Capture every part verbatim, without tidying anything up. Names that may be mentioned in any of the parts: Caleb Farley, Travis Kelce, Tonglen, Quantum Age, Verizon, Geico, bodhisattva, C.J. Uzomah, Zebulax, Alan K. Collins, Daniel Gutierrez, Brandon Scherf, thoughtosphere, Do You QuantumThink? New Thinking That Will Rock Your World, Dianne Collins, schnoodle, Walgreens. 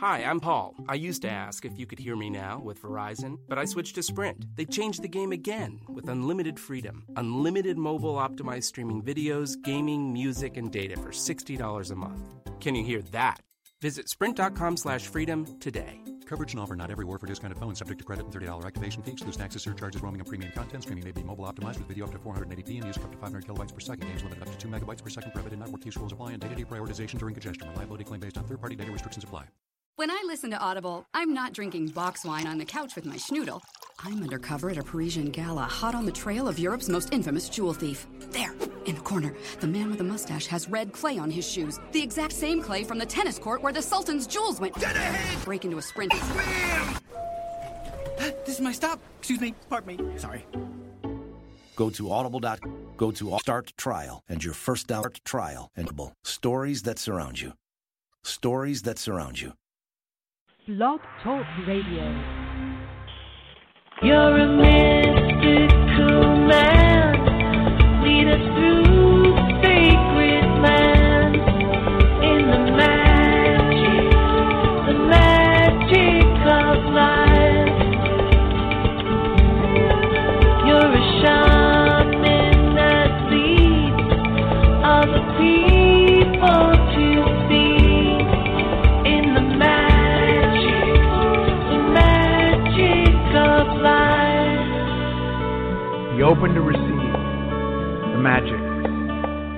Hi, I'm Paul. I used to ask if you could hear me now with Verizon, but I switched to Sprint. They changed the game again with unlimited freedom. Unlimited mobile optimized streaming videos, gaming, music, and data for sixty dollars a month. Can you hear that? Visit sprint.com slash freedom today. Coverage and offer not everywhere for discounted phone subject to credit and thirty dollars activation fee. Excludes taxes, surcharges, roaming, and premium content. Streaming may be mobile optimized with video up to four hundred eighty p and music up to five hundred kilobytes per second. Games limited up to two megabytes per second per bit and network use rules apply and data deprioritization during congestion. Reliability claim based on third-party data restrictions apply. When I listen to Audible, I'm not drinking box wine on the couch with my schnoodle. I'm undercover at a Parisian gala, hot on the trail of Europe's most infamous jewel thief. There, in the corner, the man with the mustache has red clay on his shoes. The exact same clay from the tennis court where the Sultan's jewels went. Break into a sprint. This is my stop. Excuse me. Pardon me. Sorry. Go to audible. Go to start trial and your first hour trial. And stories that surround you. Stories that surround you. Blog Talk Radio. You're a mystical man, lead us through sacred land, in the magic, the magic of life. You're a shaman that leads other people to be. Be open to receive the magic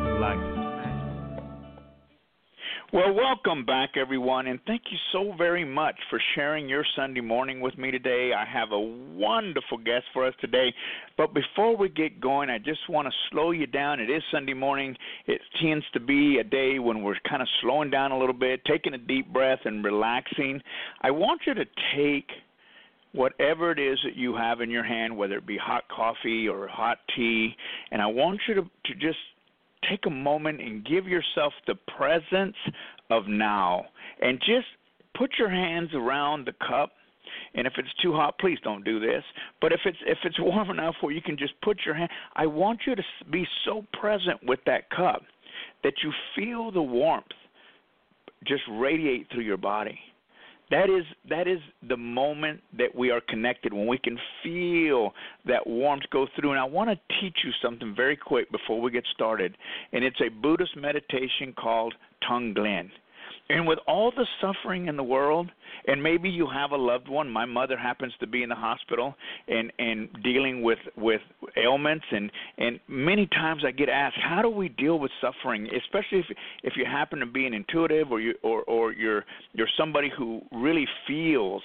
of life. Well, welcome back, everyone, and thank you so very much for sharing your Sunday morning with me today. I have a wonderful guest for us today, but before we get going, I just want to slow you down. It is Sunday morning. It tends to be a day when we're kind of slowing down a little bit, taking a deep breath and relaxing. I want you to take whatever it is that you have in your hand, whether it be hot coffee or hot tea, and I want you to, to just take a moment and give yourself the presence of now. And just put your hands around the cup. And if it's too hot, please don't do this. But if it's if it's warm enough where you can just put your hand, I want you to be so present with that cup that you feel the warmth just radiate through your body. That is that is the moment that we are connected, when we can feel that warmth go through. And I want to teach you something very quick before we get started. And it's a Buddhist meditation called Tonglen. And with all the suffering in the world, and maybe you have a loved one. My mother happens to be in the hospital and, and dealing with, with ailments. And, and many times I get asked, how do we deal with suffering, especially if if you happen to be an intuitive or, you, or, or you're, you're somebody who really feels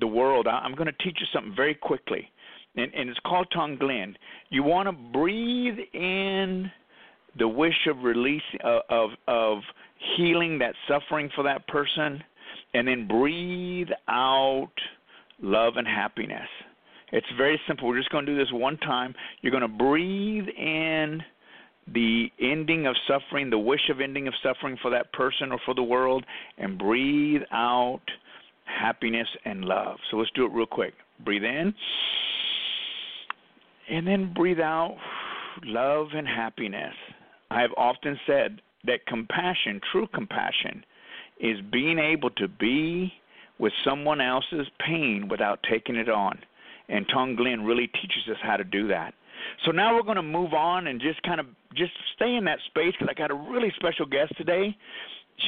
the world. I'm going to teach you something very quickly, and, and it's called Tonglen. You want to breathe in the wish of release, uh, of of healing that suffering for that person, and then breathe out love and happiness. It's very simple. We're just going to do this one time. You're going to breathe in the ending of suffering, the wish of ending of suffering for that person or for the world, and breathe out happiness and love. So let's do it real quick. Breathe in, and then breathe out love and happiness. I have often said that compassion, true compassion, is being able to be with someone else's pain without taking it on. And Tonglen really teaches us how to do that. So now we're going to move on and just kind of just stay in that space, because I got a really special guest today.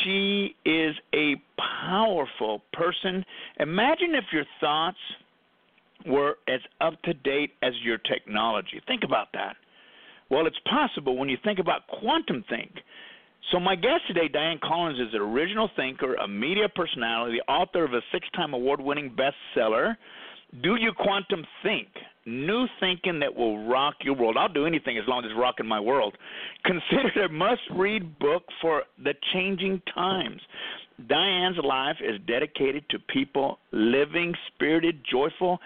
She is a powerful person. Imagine if your thoughts were as up-to-date as your technology. Think about that. Well, it's possible when you think about quantum think. So my guest today, Dianne Collins, is an original thinker, a media personality, the author of a six-time award-winning bestseller, Do You Quantum Think? New Thinking That Will Rock Your World. I'll do anything as long as it's rocking my world. Considered a must-read book for the changing times. Dianne's life is dedicated to people living spirited, joyful,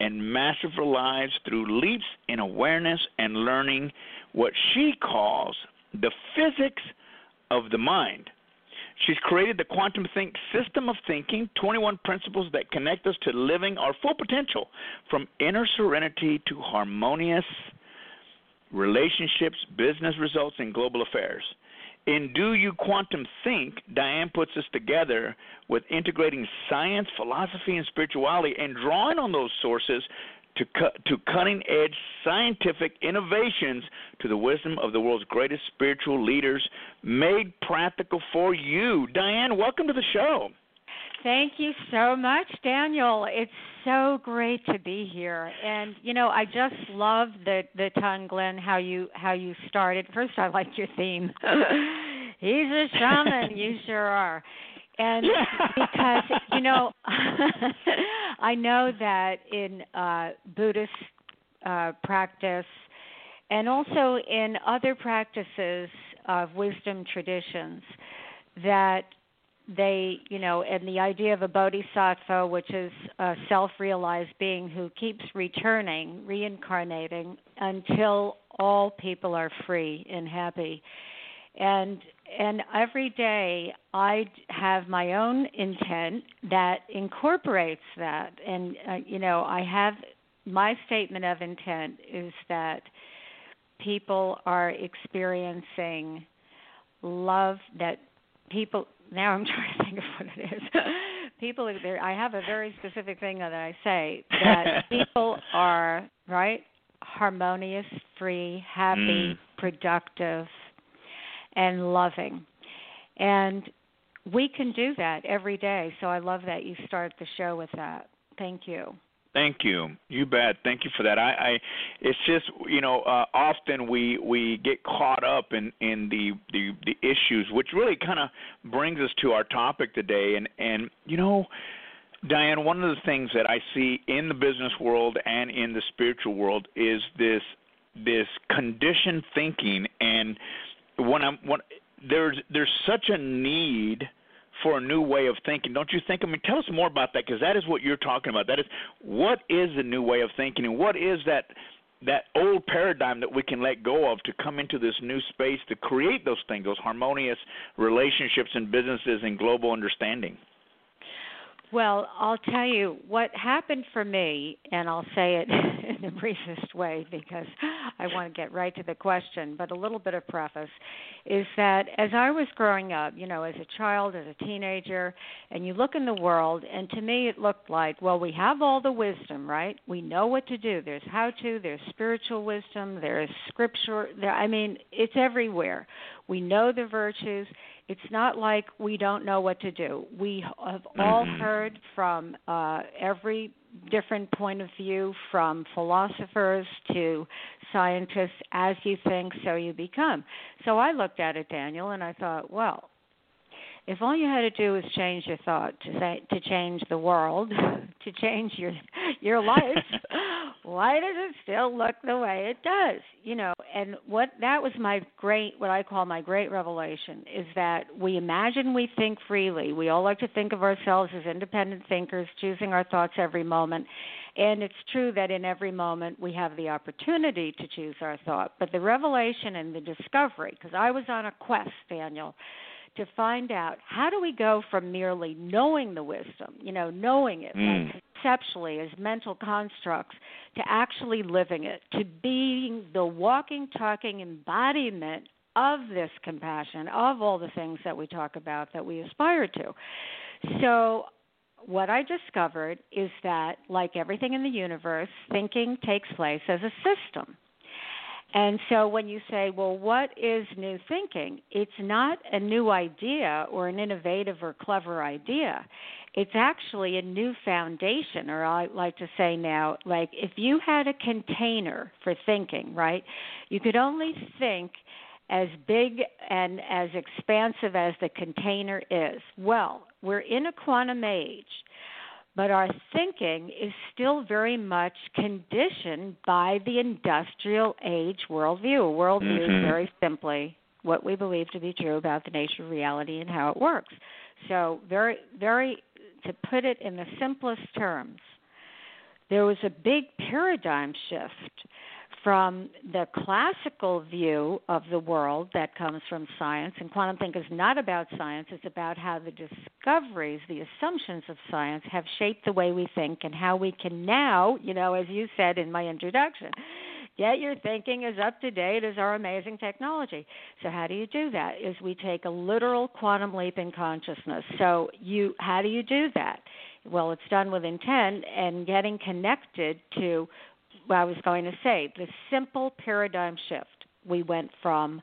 and masterful lives through leaps in awareness and learning what she calls the physics of the mind. She's created the Quantum Think system of thinking, twenty-one principles that connect us to living our full potential, from inner serenity to harmonious relationships, business results, and global affairs. In Do You Quantum Think?, Dianne puts us together with integrating science, philosophy, and spirituality and drawing on those sources to cu- to cutting-edge scientific innovations to the wisdom of the world's greatest spiritual leaders made practical for you. Dianne, welcome to the show. Thank you so much, Daniel. It's so great to be here. And, you know, I just love the, the Tonglen, how you how you started. First, I like your theme. He's a shaman. You sure are. And because, you know, I know that in uh, Buddhist uh, practice and also in other practices of wisdom traditions that they, you know, and the idea of a bodhisattva, which is a self-realized being who keeps returning, reincarnating, until all people are free and happy. And and every day I have my own intent that incorporates that. And, uh, you know, I have my statement of intent is that people are experiencing love that people... Now I'm trying to think of what it is. People, I have a very specific thing that I say, that people are, right, harmonious, free, happy, mm. productive, and loving. And we can do that every day. So I love that you start the show with that. Thank you. Thank you. You bet. Thank you for that. I, I it's just, you know, uh, often we, we get caught up in, in the, the, the issues, which really kind of brings us to our topic today. And, and, you know, Dianne, one of the things that I see in the business world and in the spiritual world is this this conditioned thinking. And when I'm when there's there's such a need for a new way of thinking, don't you think? I mean, tell us more about that, because that is what you're talking about. That is, what is the new way of thinking, and what is that that old paradigm that we can let go of to come into this new space to create those things, those harmonious relationships and businesses and global understanding? Well, I'll tell you what happened for me, and I'll say it in the briefest way because I want to get right to the question, but a little bit of preface is that as I was growing up, you know, as a child, as a teenager, and you look in the world, and to me it looked like, well, we have all the wisdom, right? We know what to do. There's how to, there's spiritual wisdom, there's scripture. There, I mean, it's everywhere. We know the virtues. It's not like we don't know what to do. We have all heard from uh, every different point of view, from philosophers to scientists, as you think, so you become. So I looked at it, Daniel, and I thought, well, if all you had to do was change your thought to, say, to change the world, to change your your life, why does it still look the way it does? You know, and what that was my great, what I call my great revelation, is that we imagine we think freely. We all like to think of ourselves as independent thinkers, choosing our thoughts every moment. And it's true that in every moment we have the opportunity to choose our thought. But the revelation and the discovery, because I was on a quest, Daniel, to find out how do we go from merely knowing the wisdom, you know, knowing it mm. like conceptually as mental constructs, to actually living it, to being the walking, talking embodiment of this compassion, of all the things that we talk about that we aspire to. So what I discovered is that, like everything in the universe, thinking takes place as a system. And so when you say, well, what is new thinking? It's not a new idea or an innovative or clever idea. It's actually a new foundation, or I like to say now, like if you had a container for thinking, right, you could only think as big and as expansive as the container is. Well, we're in a quantum age, but our thinking is still very much conditioned by the industrial age worldview. A worldview mm-hmm. is very simply what we believe to be true about the nature of reality and how it works. So very, very, to put it in the simplest terms, there was a big paradigm shift from the classical view of the world that comes from science, and quantum think is not about science, it's about how the discoveries, the assumptions of science have shaped the way we think and how we can now, you know, as you said in my introduction, Get your thinking as up to date as our amazing technology. So how do you do that? Is we take a literal quantum leap in consciousness. So you, how do you do that? Well, it's done with intent and getting connected to what I was going to say, the simple paradigm shift. We went from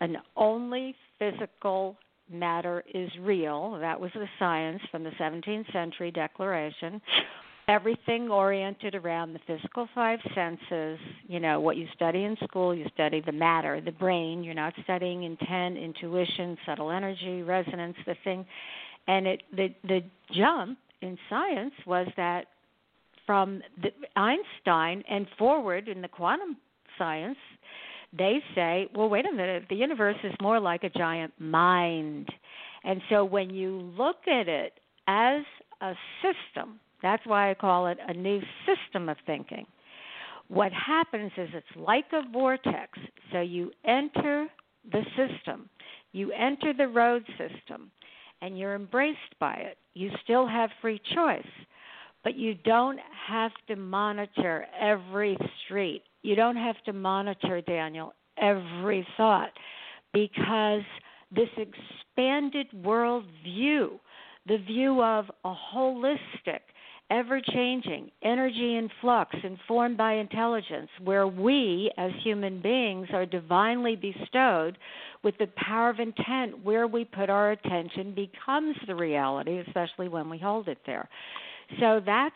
an only physical matter is real. That was the science from the seventeenth century declaration. Everything oriented around the physical five senses, you know, what you study in school, you study the matter, the brain. You're not studying intent, intuition, subtle energy, resonance, the thing. And it, the, the jump in science was that from the Einstein and forward in the quantum science, they say, well, wait a minute, the universe is more like a giant mind. And so when you look at it as a system, that's why I call it a new system of thinking. What happens is it's like a vortex. So you enter the system. You enter the road system, and you're embraced by it. You still have free choice, but you don't have to monitor every street. You don't have to monitor, Daniel, every thought, because this expanded world view, the view of a holistic, ever-changing, energy in flux, informed by intelligence, where we as human beings are divinely bestowed with the power of intent, where we put our attention becomes the reality, especially when we hold it there. So that's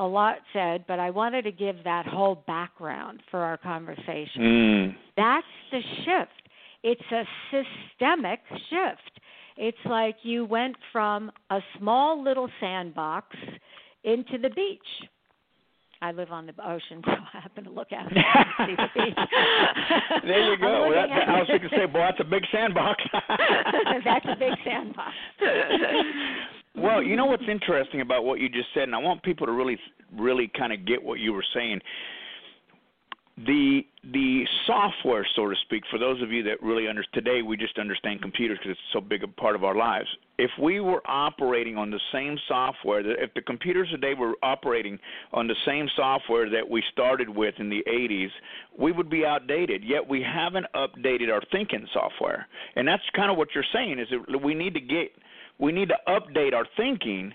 a lot said, but I wanted to give that whole background for our conversation. Mm. That's the shift. It's a systemic shift. It's like you went from a small little sandbox into the beach. I live on the ocean, so I happen to look out and see the beach. There you go. Well, that, I was going to say, boy, that's a big sandbox. That's a big sandbox. Well, you know what's interesting about what you just said, and I want people to really, really kind of get what you were saying. The the software, so to speak, for those of you that really understand, today we just understand computers because it's so big a part of our lives. If we were operating on the same software, if the computers today were operating on the same software that we started with in the eighties, we would be outdated, yet we haven't updated our thinking software. And that's kind of what you're saying is that we need to get, we need to update our thinking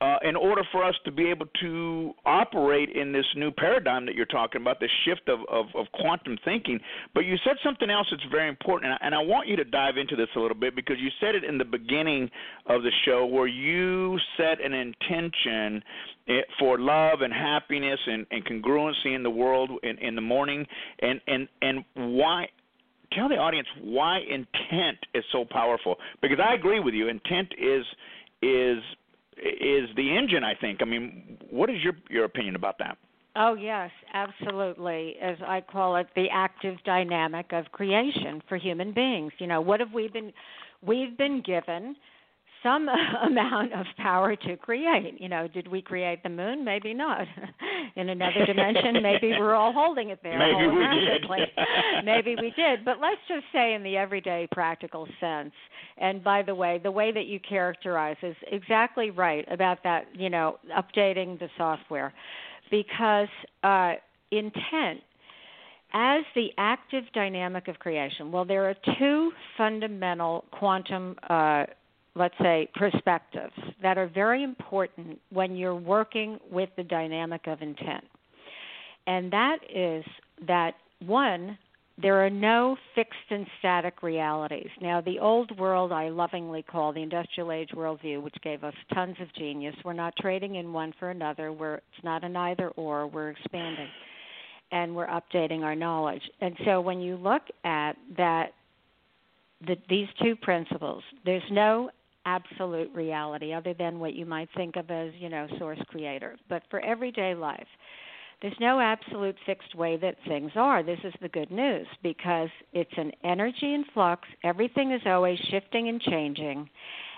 Uh, in order for us to be able to operate in this new paradigm that you're talking about, the shift of, of, of quantum thinking. But you said something else that's very important, and I, and I want you to dive into this a little bit because you said it in the beginning of the show where you set an intention for love and happiness and, and congruency in the world in, in the morning, and, and, and why – tell the audience why intent is so powerful. Because I agree with you. Intent is is – is the engine, I think. I mean, what is your your opinion about that? Oh, yes, absolutely. As I call it, the active dynamic of creation for human beings. You know, what have we been, we've been given some amount of power to create. You know, did we create the moon? Maybe not. In another dimension, maybe we're all holding it there. Maybe we did. Maybe we did. But let's just say in the everyday practical sense, and by the way, the way that you characterize is exactly right about that, you know, updating the software. Because uh, intent, as the active dynamic of creation, well, there are two fundamental quantum uh let's say, perspectives that are very important when you're working with the dynamic of intent. And that is that, one, there are no fixed and static realities. Now, the old world I lovingly call the industrial age worldview, which gave us tons of genius. We're not trading in one for another. We're, it's not an either or. We're expanding, and we're updating our knowledge. And so when you look at that, the, these two principles, there's no absolute reality other than what you might think of as, you know, source creator. But for everyday life, there's no absolute fixed way that things are. This is the good news because it's an energy in flux. Everything is always shifting and changing,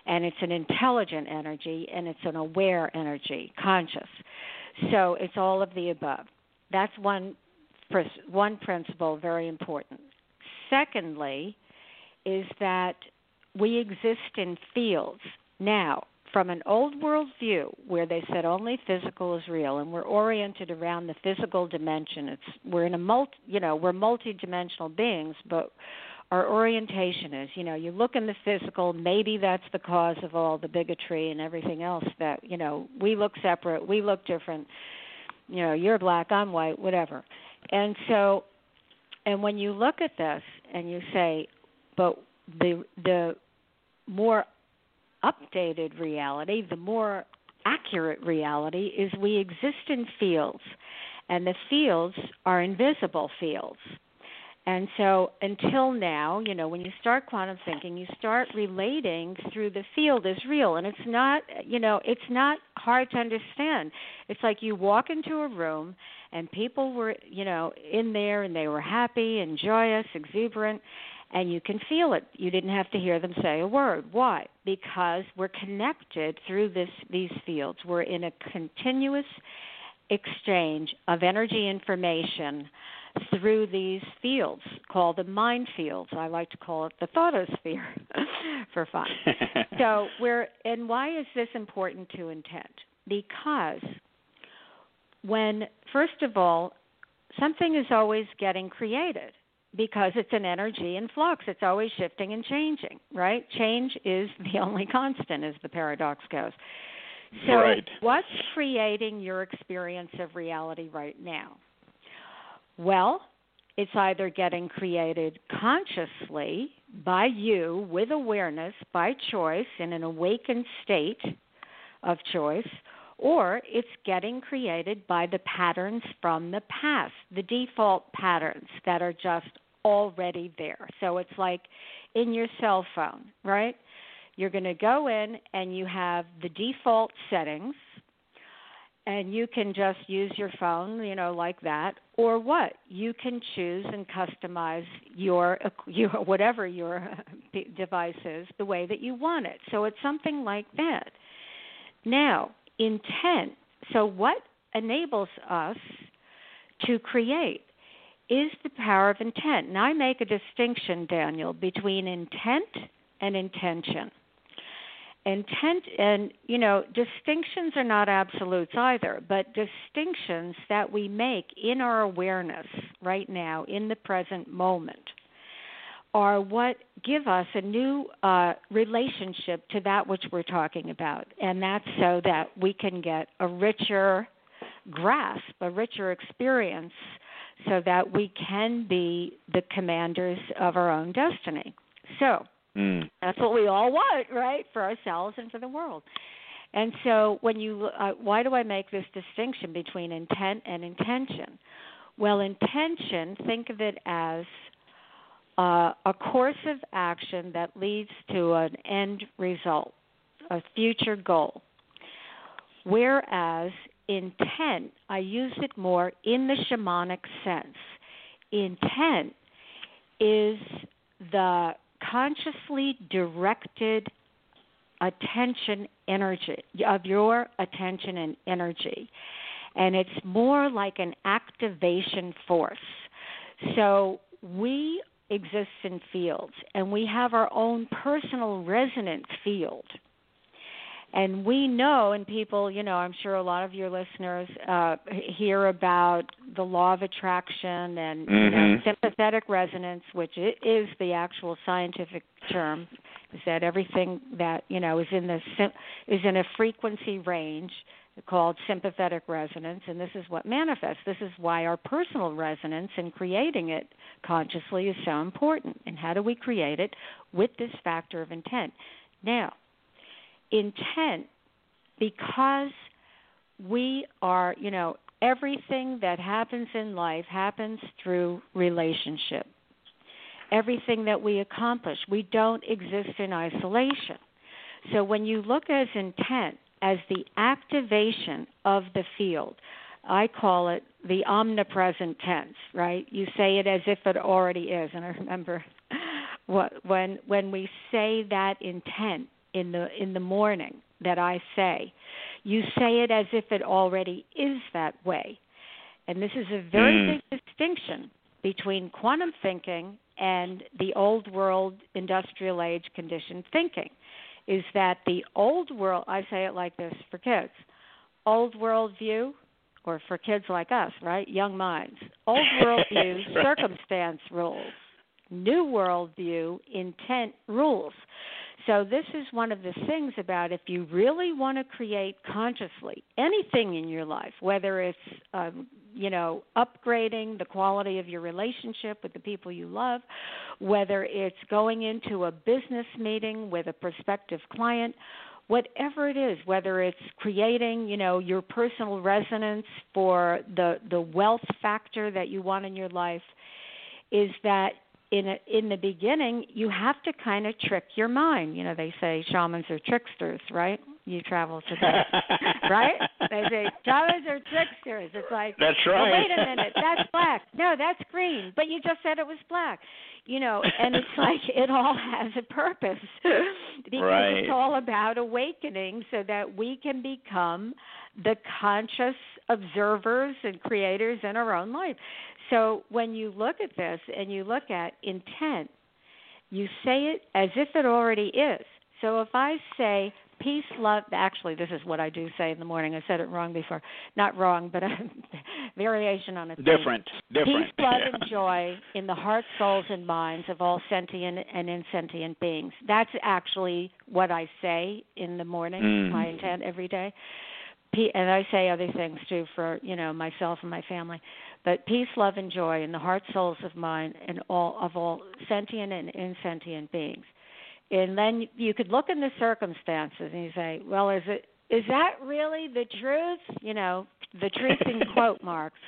and it's an intelligent energy, and it's an aware energy, conscious. So it's all of the above. That's one, one principle, very important. Secondly is that we exist in fields. Now, from an old world view where they said only physical is real, and we're oriented around the physical dimension. It's we're in a multi, you know, we're multidimensional beings, but our orientation is, you know, you look in the physical, maybe that's the cause of all the bigotry and everything else that, you know, we look separate, we look different, you know, you're black, I'm white, whatever. And so, and when you look at this and you say, but the the more updated reality, the more accurate reality is we exist in fields, and the fields are invisible fields. And so until now, you know, when you start quantum thinking, you start relating through the field as real. And it's not, you know, it's not hard to understand. It's like you walk into a room and people were, you know, in there and they were happy and joyous, exuberant, and you can feel it. You didn't have to hear them say a word. Why? Because we're connected through this these fields. We're in a continuous exchange of energy information through these fields, called the mind fields. I like to call it the thoughtosphere for fun. So we're, and why is this important to intent? Because when, first of all, something is always getting created because it's an energy in flux. It's always shifting and changing, right? Change is the only constant, as the paradox goes. So right. What's creating your experience of reality right now? Well, it's either getting created consciously by you with awareness, by choice, in an awakened state of choice, or it's getting created by the patterns from the past, the default patterns that are just already there. So it's like in your cell phone, right? You're going to go in and you have the default settings, and you can just use your phone, you know, like that, or what? You can choose and customize your, your whatever your device is the way that you want it. So it's something like that. Now, intent. So what enables us to create is the power of intent. And I make a distinction, Daniel, between intent and intention. Intent and, you know, distinctions are not absolutes either, but distinctions that we make in our awareness right now, in the present moment, are what give us a new uh, relationship to that which we're talking about. And that's so that we can get a richer grasp, a richer experience, so that we can be the commanders of our own destiny. So, Mm. that's what we all want, right, for ourselves and for the world. And so when you, uh, why do I make this distinction between intent and intention? Well, intention, think of it as uh, a course of action that leads to an end result, a future goal. Whereas intent, I use it more in the shamanic sense. Intent is the consciously directed attention energy, of your attention and energy. And it's more like an activation force. So we exist in fields, and we have our own personal resonance field. And we know, and people, you know, I'm sure a lot of your listeners uh, hear about the law of attraction and mm-hmm. you know, sympathetic resonance, which is the actual scientific term, is that everything that, you know, is in the is in a frequency range called sympathetic resonance, and this is what manifests. This is why our personal resonance and creating it consciously is so important. And how do we create it? With this factor of intent. Now, intent, because we are, you know, everything that happens in life happens through relationship. Everything that we accomplish, we don't exist in isolation. So when you look at intent as the activation of the field, I call it the omnipresent tense, right? You say it as if it already is. And I remember what, when when we say that intent, in the in the morning that I say, you say it as if it already is that way. And this is a very mm. big distinction between quantum thinking and the old world industrial age conditioned thinking. is that the old world, I say it like this for kids, old world view, or for kids like us, right, young minds, old world view, circumstance rules, new world view, intent rules. So this is one of the things about if you really want to create consciously anything in your life, whether it's, um, you know, upgrading the quality of your relationship with the people you love, whether it's going into a business meeting with a prospective client, whatever it is, whether it's creating, you know, your personal resonance for the, the wealth factor that you want in your life, is that In a, in the beginning, you have to kind of trick your mind. You know, they say shamans are tricksters, right? You travel to that, right? They say shamans are tricksters. It's like, that's right. Oh, wait a minute, that's black. No, that's green. But you just said it was black. You know, and it's like it all has a purpose because right. It's all about awakening so that we can become the conscious observers and creators in our own life. So when you look at this and you look at intent, you say it as if it already is. So if I say peace, love, actually this is what I do say in the morning. I said it wrong before. Not wrong, but a variation on a theme. Different. Different. Peace, love, yeah. and joy in the hearts, souls, and minds of all sentient and insentient beings. That's actually what I say in the morning, mm. my intent every day. And I say other things, too, for, you know, myself and my family. But peace, love, and joy in the heart, souls of mine and all of all sentient and insentient beings. And then you could look in the circumstances and you say, well, is it is that really the truth? You know, the truth in quote marks.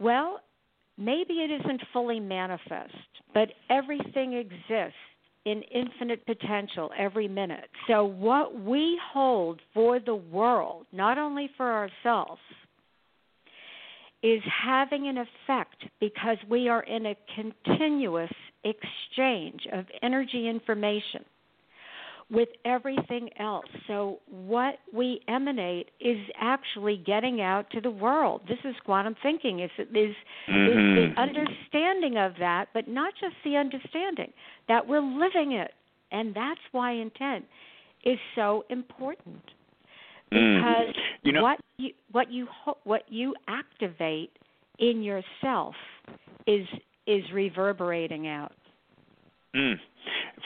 Well, maybe it isn't fully manifest, but everything exists in infinite potential every minute. So what we hold for the world, not only for ourselves, is having an effect because we are in a continuous exchange of energy information with everything else. So what we emanate is actually getting out to the world. This is quantum thinking. It's, it's, mm-hmm. it's the understanding of that, but not just the understanding, that we're living it. And that's why intent is so important. Because mm. you know, what you what you what you activate in yourself is is reverberating out. Mm.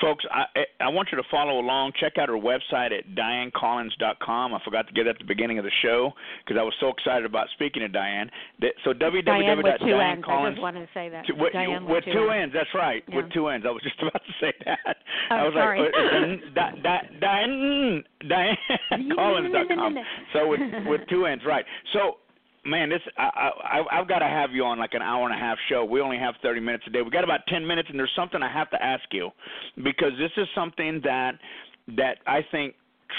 Folks, I I want you to follow along. Check out her website at dianne collins dot com. I forgot to get that at the beginning of the show because I was so excited about speaking to Dianne. So w w w dot dianne collins. I just want to say that. To, with, Dianne with, with two, two ends. ends, that's right. Yeah. With two ends. I was just about to say that. Oh, I was sorry. like, Dianne Dianne Dianne Collins dot com. So with with two ends, right? So. Man, this I, I, I've got to have you on like an hour and a half show. We only have thirty minutes a day. We've got about ten minutes, and there's something I have to ask you because this is something that that I think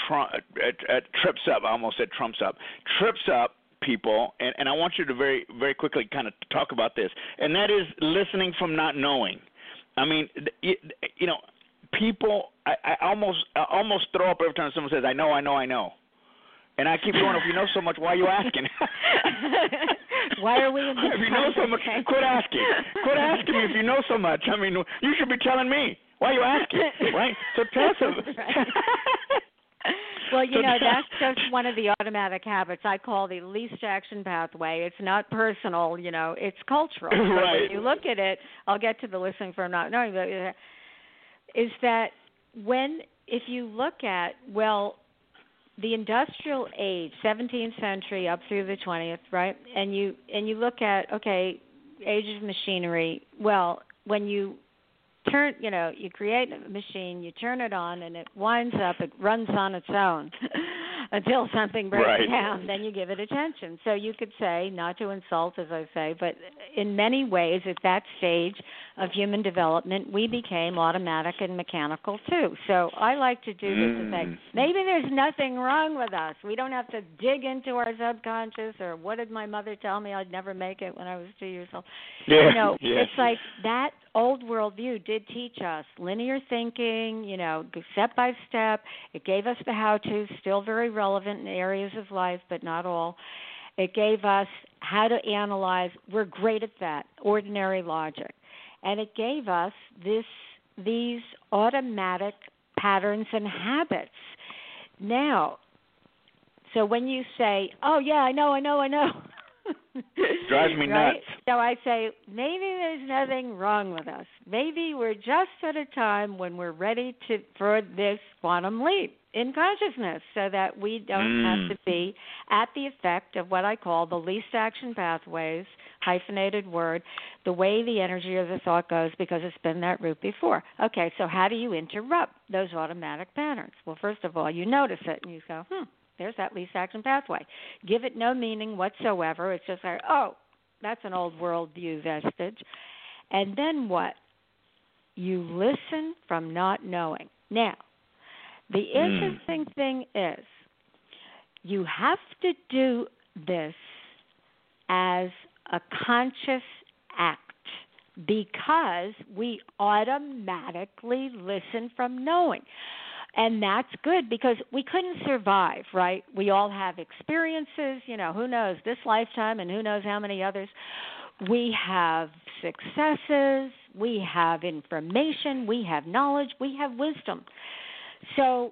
tru- uh, uh, trips up. I almost said trumps up. Trips up people, and, and I want you to very, very quickly kind of talk about this, and that is listening from not knowing. I mean, it, you know, people, I, I almost I almost throw up every time someone says, I know, I know, I know. And I keep going, if you know so much, why are you asking? Why are we in this If you know so much, quit asking. Quit asking me if you know so much. I mean, you should be telling me. Why are you asking? Right? So tell us. Right. Well, you so know, that's just one of the automatic habits I call the least action pathway. It's not personal, you know, it's cultural. Right. So when you look at it, I'll get to the listening for not knowing, but is that when, if you look at, well, the industrial age, seventeenth century up through the twentieth, right? And you and you look at, okay, age of machinery. Well, when you turn, you know, you create a machine, you turn it on, and it winds up, it runs on its own until something breaks right. down. Then you give it attention. So you could say, not to insult, as I say, but in many ways, at that stage of human development, we became automatic and mechanical too. So I like to do this and say, maybe there's nothing wrong with us. We don't have to dig into our subconscious or what did my mother tell me I'd never make it when I was two years old. Yeah. You know, yeah. It's like that old worldview did teach us linear thinking, you know, step by step. It gave us the how-to, still very relevant in areas of life, but not all. It gave us how to analyze. We're great at that, ordinary logic. And it gave us this these automatic patterns and habits. Now, so when you say, oh, yeah, I know, I know, I know. Drives me right? nuts. So I say, maybe there's nothing wrong with us. Maybe we're just at a time when we're ready to for this quantum leap in consciousness so that we don't mm. have to be at the effect of what I call the least action pathways, hyphenated word, the way the energy of the thought goes because it's been that route before. Okay, so how do you interrupt those automatic patterns? Well, first of all, you notice it and you go, hmm. there's that least action pathway. Give it no meaning whatsoever. It's just like, oh, that's an old worldview vestige. And then what? You listen from not knowing. Now, the mm. interesting thing is you have to do this as a conscious act because we automatically listen from knowing. And that's good because we couldn't survive, right? We all have experiences, you know, who knows, this lifetime and who knows how many others. We have successes, we have information, we have knowledge, we have wisdom. So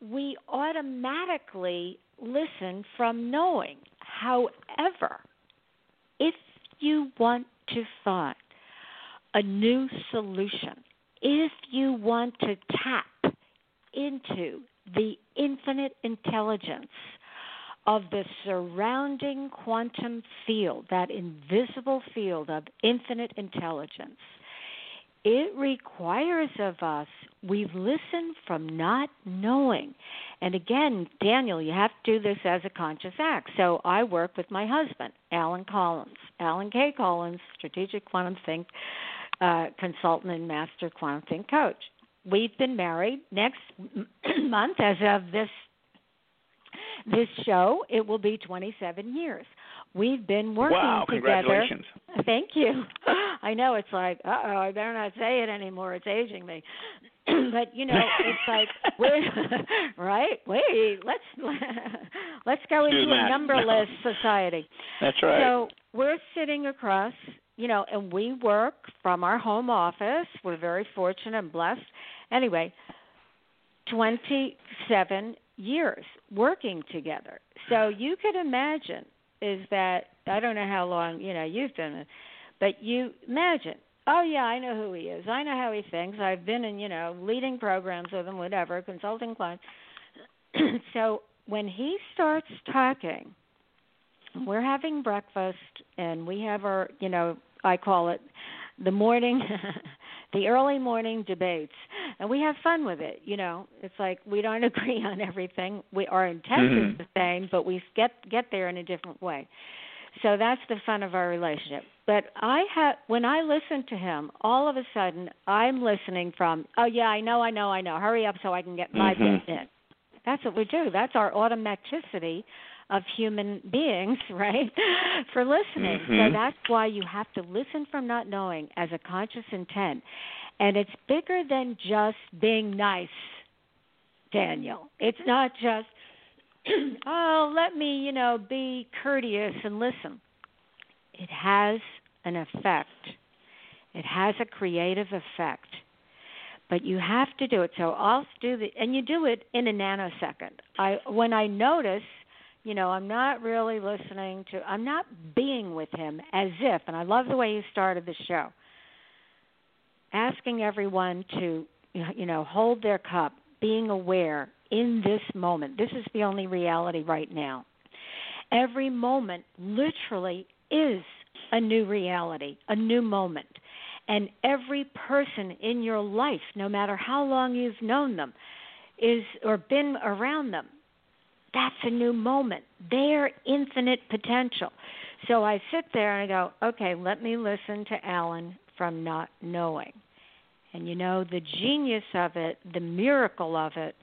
we automatically listen from knowing. However, if you want to find a new solution, if you want to tap into the infinite intelligence of the surrounding quantum field, that invisible field of infinite intelligence, it requires of us we listen from not knowing. And again, Daniel, you have to do this as a conscious act. So I work with my husband, Alan Collins, Alan K. Collins, strategic quantum think uh, consultant and master quantum think coach. We've been married next month as of this this show. It will be twenty-seven years. We've been working wow, together. Wow, congratulations. Thank you. I know it's like, uh-oh, I better not say it anymore. It's aging me. But, you know, it's like, we're, right? Wait, let's, let's go into a numberless no. society. That's right. So we're sitting across. You know, and we work from our home office. We're very fortunate and blessed. Anyway, twenty-seven years working together. So you could imagine is that, I don't know how long, you know, you've been in, but you imagine, oh, yeah, I know who he is. I know how he thinks. I've been in, you know, leading programs with him, whatever, consulting clients. So when he starts talking, we're having breakfast and we have our, you know, I call it the morning, the early morning debates, and we have fun with it. You know, it's like we don't agree on everything. We our intent mm-hmm. is the same, but we get get there in a different way. So that's the fun of our relationship. But I have when I listen to him, all of a sudden I'm listening from, oh yeah, I know, I know, I know. Hurry up so I can get my mm-hmm. bit in. That's what we do. That's our automaticity of human beings, right, for listening. Mm-hmm. So that's why you have to listen from not knowing as a conscious intent. And it's bigger than just being nice, Daniel. It's not just, oh, let me, you know, be courteous and listen. It has an effect. It has a creative effect. But you have to do it. So I'll do the, and you do it in a nanosecond. I when I notice, you know, I'm not really listening to, I'm not being with him as if, and I love the way you started the show, asking everyone to, you know, hold their cup, being aware in this moment. This is the only reality right now. Every moment literally is a new reality, a new moment. And every person in your life, no matter how long you've known them, is or been around them, that's a new moment, their infinite potential. So I sit there and I go, okay, let me listen to Alan from not knowing. And, you know, the genius of it, the miracle of it,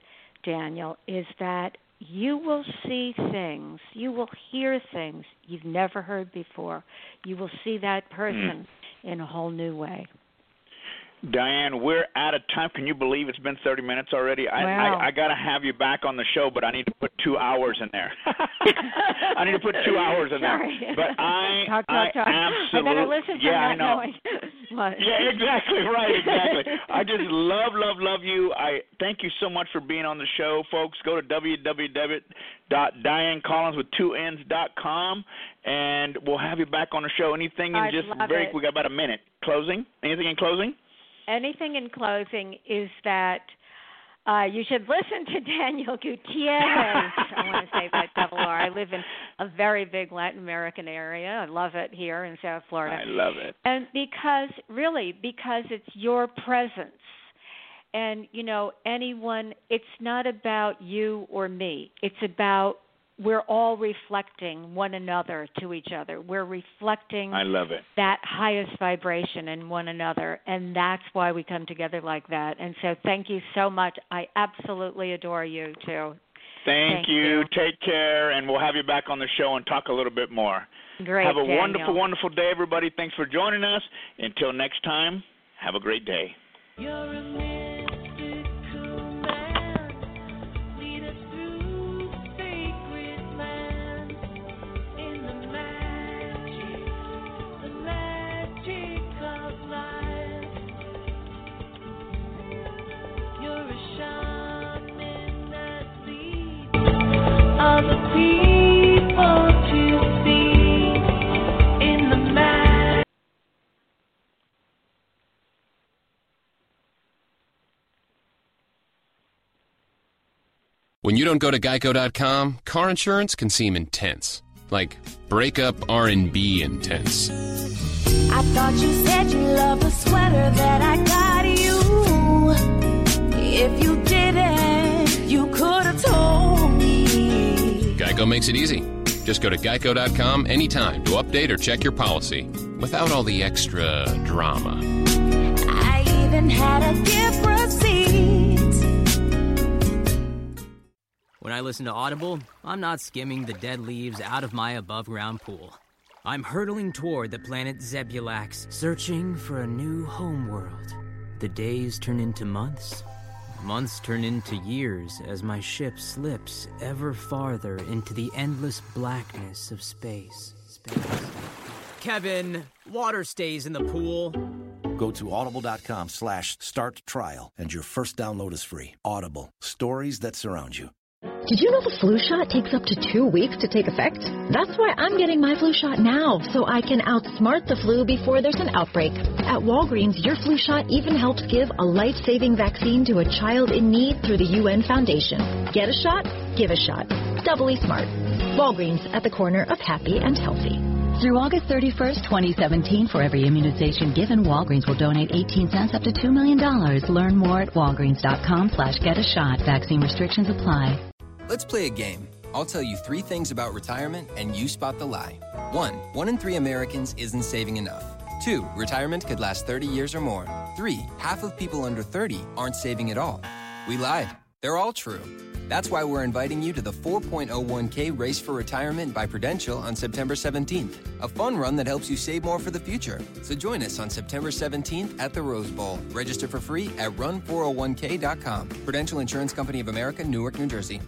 Daniel, is that you will see things, you will hear things you've never heard before. You will see that person mm. in a whole new way. Dianne, we're out of time. Can you believe it's been thirty minutes already? I, wow. I, I got to have you back on the show, but I need to put two hours in there. I need to put two hours in Sorry. there. But I, talk, talk, I talk. absolutely. I better listen to yeah, I know. What? Yeah, exactly right, exactly. I just love, love, love you. I thank you so much for being on the show, folks. Go to w w w dot diane collins with two n's dot com, and we'll have you back on the show. Anything in I'd just very it. We got about a minute. Closing? Anything in closing? Anything in closing is that uh, you should listen to Daniel Gutierrez. I want to say that double R. I live in a very big Latin American area. I love it here in South Florida. I love it. And because, really, because it's your presence. And, you know, anyone, it's not about you or me. It's about we're all reflecting one another to each other. We're reflecting I love it. That highest vibration in one another, and that's why we come together like that. And so thank you so much. I absolutely adore you, too. Thank, thank you. you. Take care, and we'll have you back on the show and talk a little bit more. Great, Have a Daniel. wonderful, wonderful day, everybody. Thanks for joining us. Until next time, have a great day. You're amazing. When you don't go to Geico dot com, car insurance can seem intense. Like breakup R and B intense. I thought you said you loved the sweater that I got you. If you didn't, you could have told me. Geico makes it easy. Just go to Geico dot com anytime to update or check your policy without all the extra drama. I even had a gift receipt. When I listen to Audible, I'm not skimming the dead leaves out of my above-ground pool. I'm hurtling toward the planet Zebulax, searching for a new homeworld. The days turn into months, months turn into years as my ship slips ever farther into the endless blackness of space. space. Kevin, water stays in the pool. Go to audible.com slash start trial and your first download is free. Audible, stories that surround you. Did you know the flu shot takes up to two weeks to take effect? That's why I'm getting my flu shot now, so I can outsmart the flu before there's an outbreak. At Walgreens, your flu shot even helps give a life-saving vaccine to a child in need through the U N Foundation. Get a shot, give a shot. Doubly smart. Walgreens, at the corner of happy and healthy. Through August thirty-first, twenty seventeen, for every immunization given, Walgreens will donate eighteen cents up to two million dollars. Learn more at walgreens.com slash get a shot. Vaccine restrictions apply. Let's play a game. I'll tell you three things about retirement and you spot the lie. One, one in three Americans isn't saving enough. Two, retirement could last thirty years or more. Three, half of people under thirty aren't saving at all. We lied. They're all true. That's why we're inviting you to the four point oh one K Race for Retirement by Prudential on September seventeenth, a fun run that helps you save more for the future. So join us on September seventeenth at the Rose Bowl. Register for free at run four oh one k dot com. Prudential Insurance Company of America, Newark, New Jersey.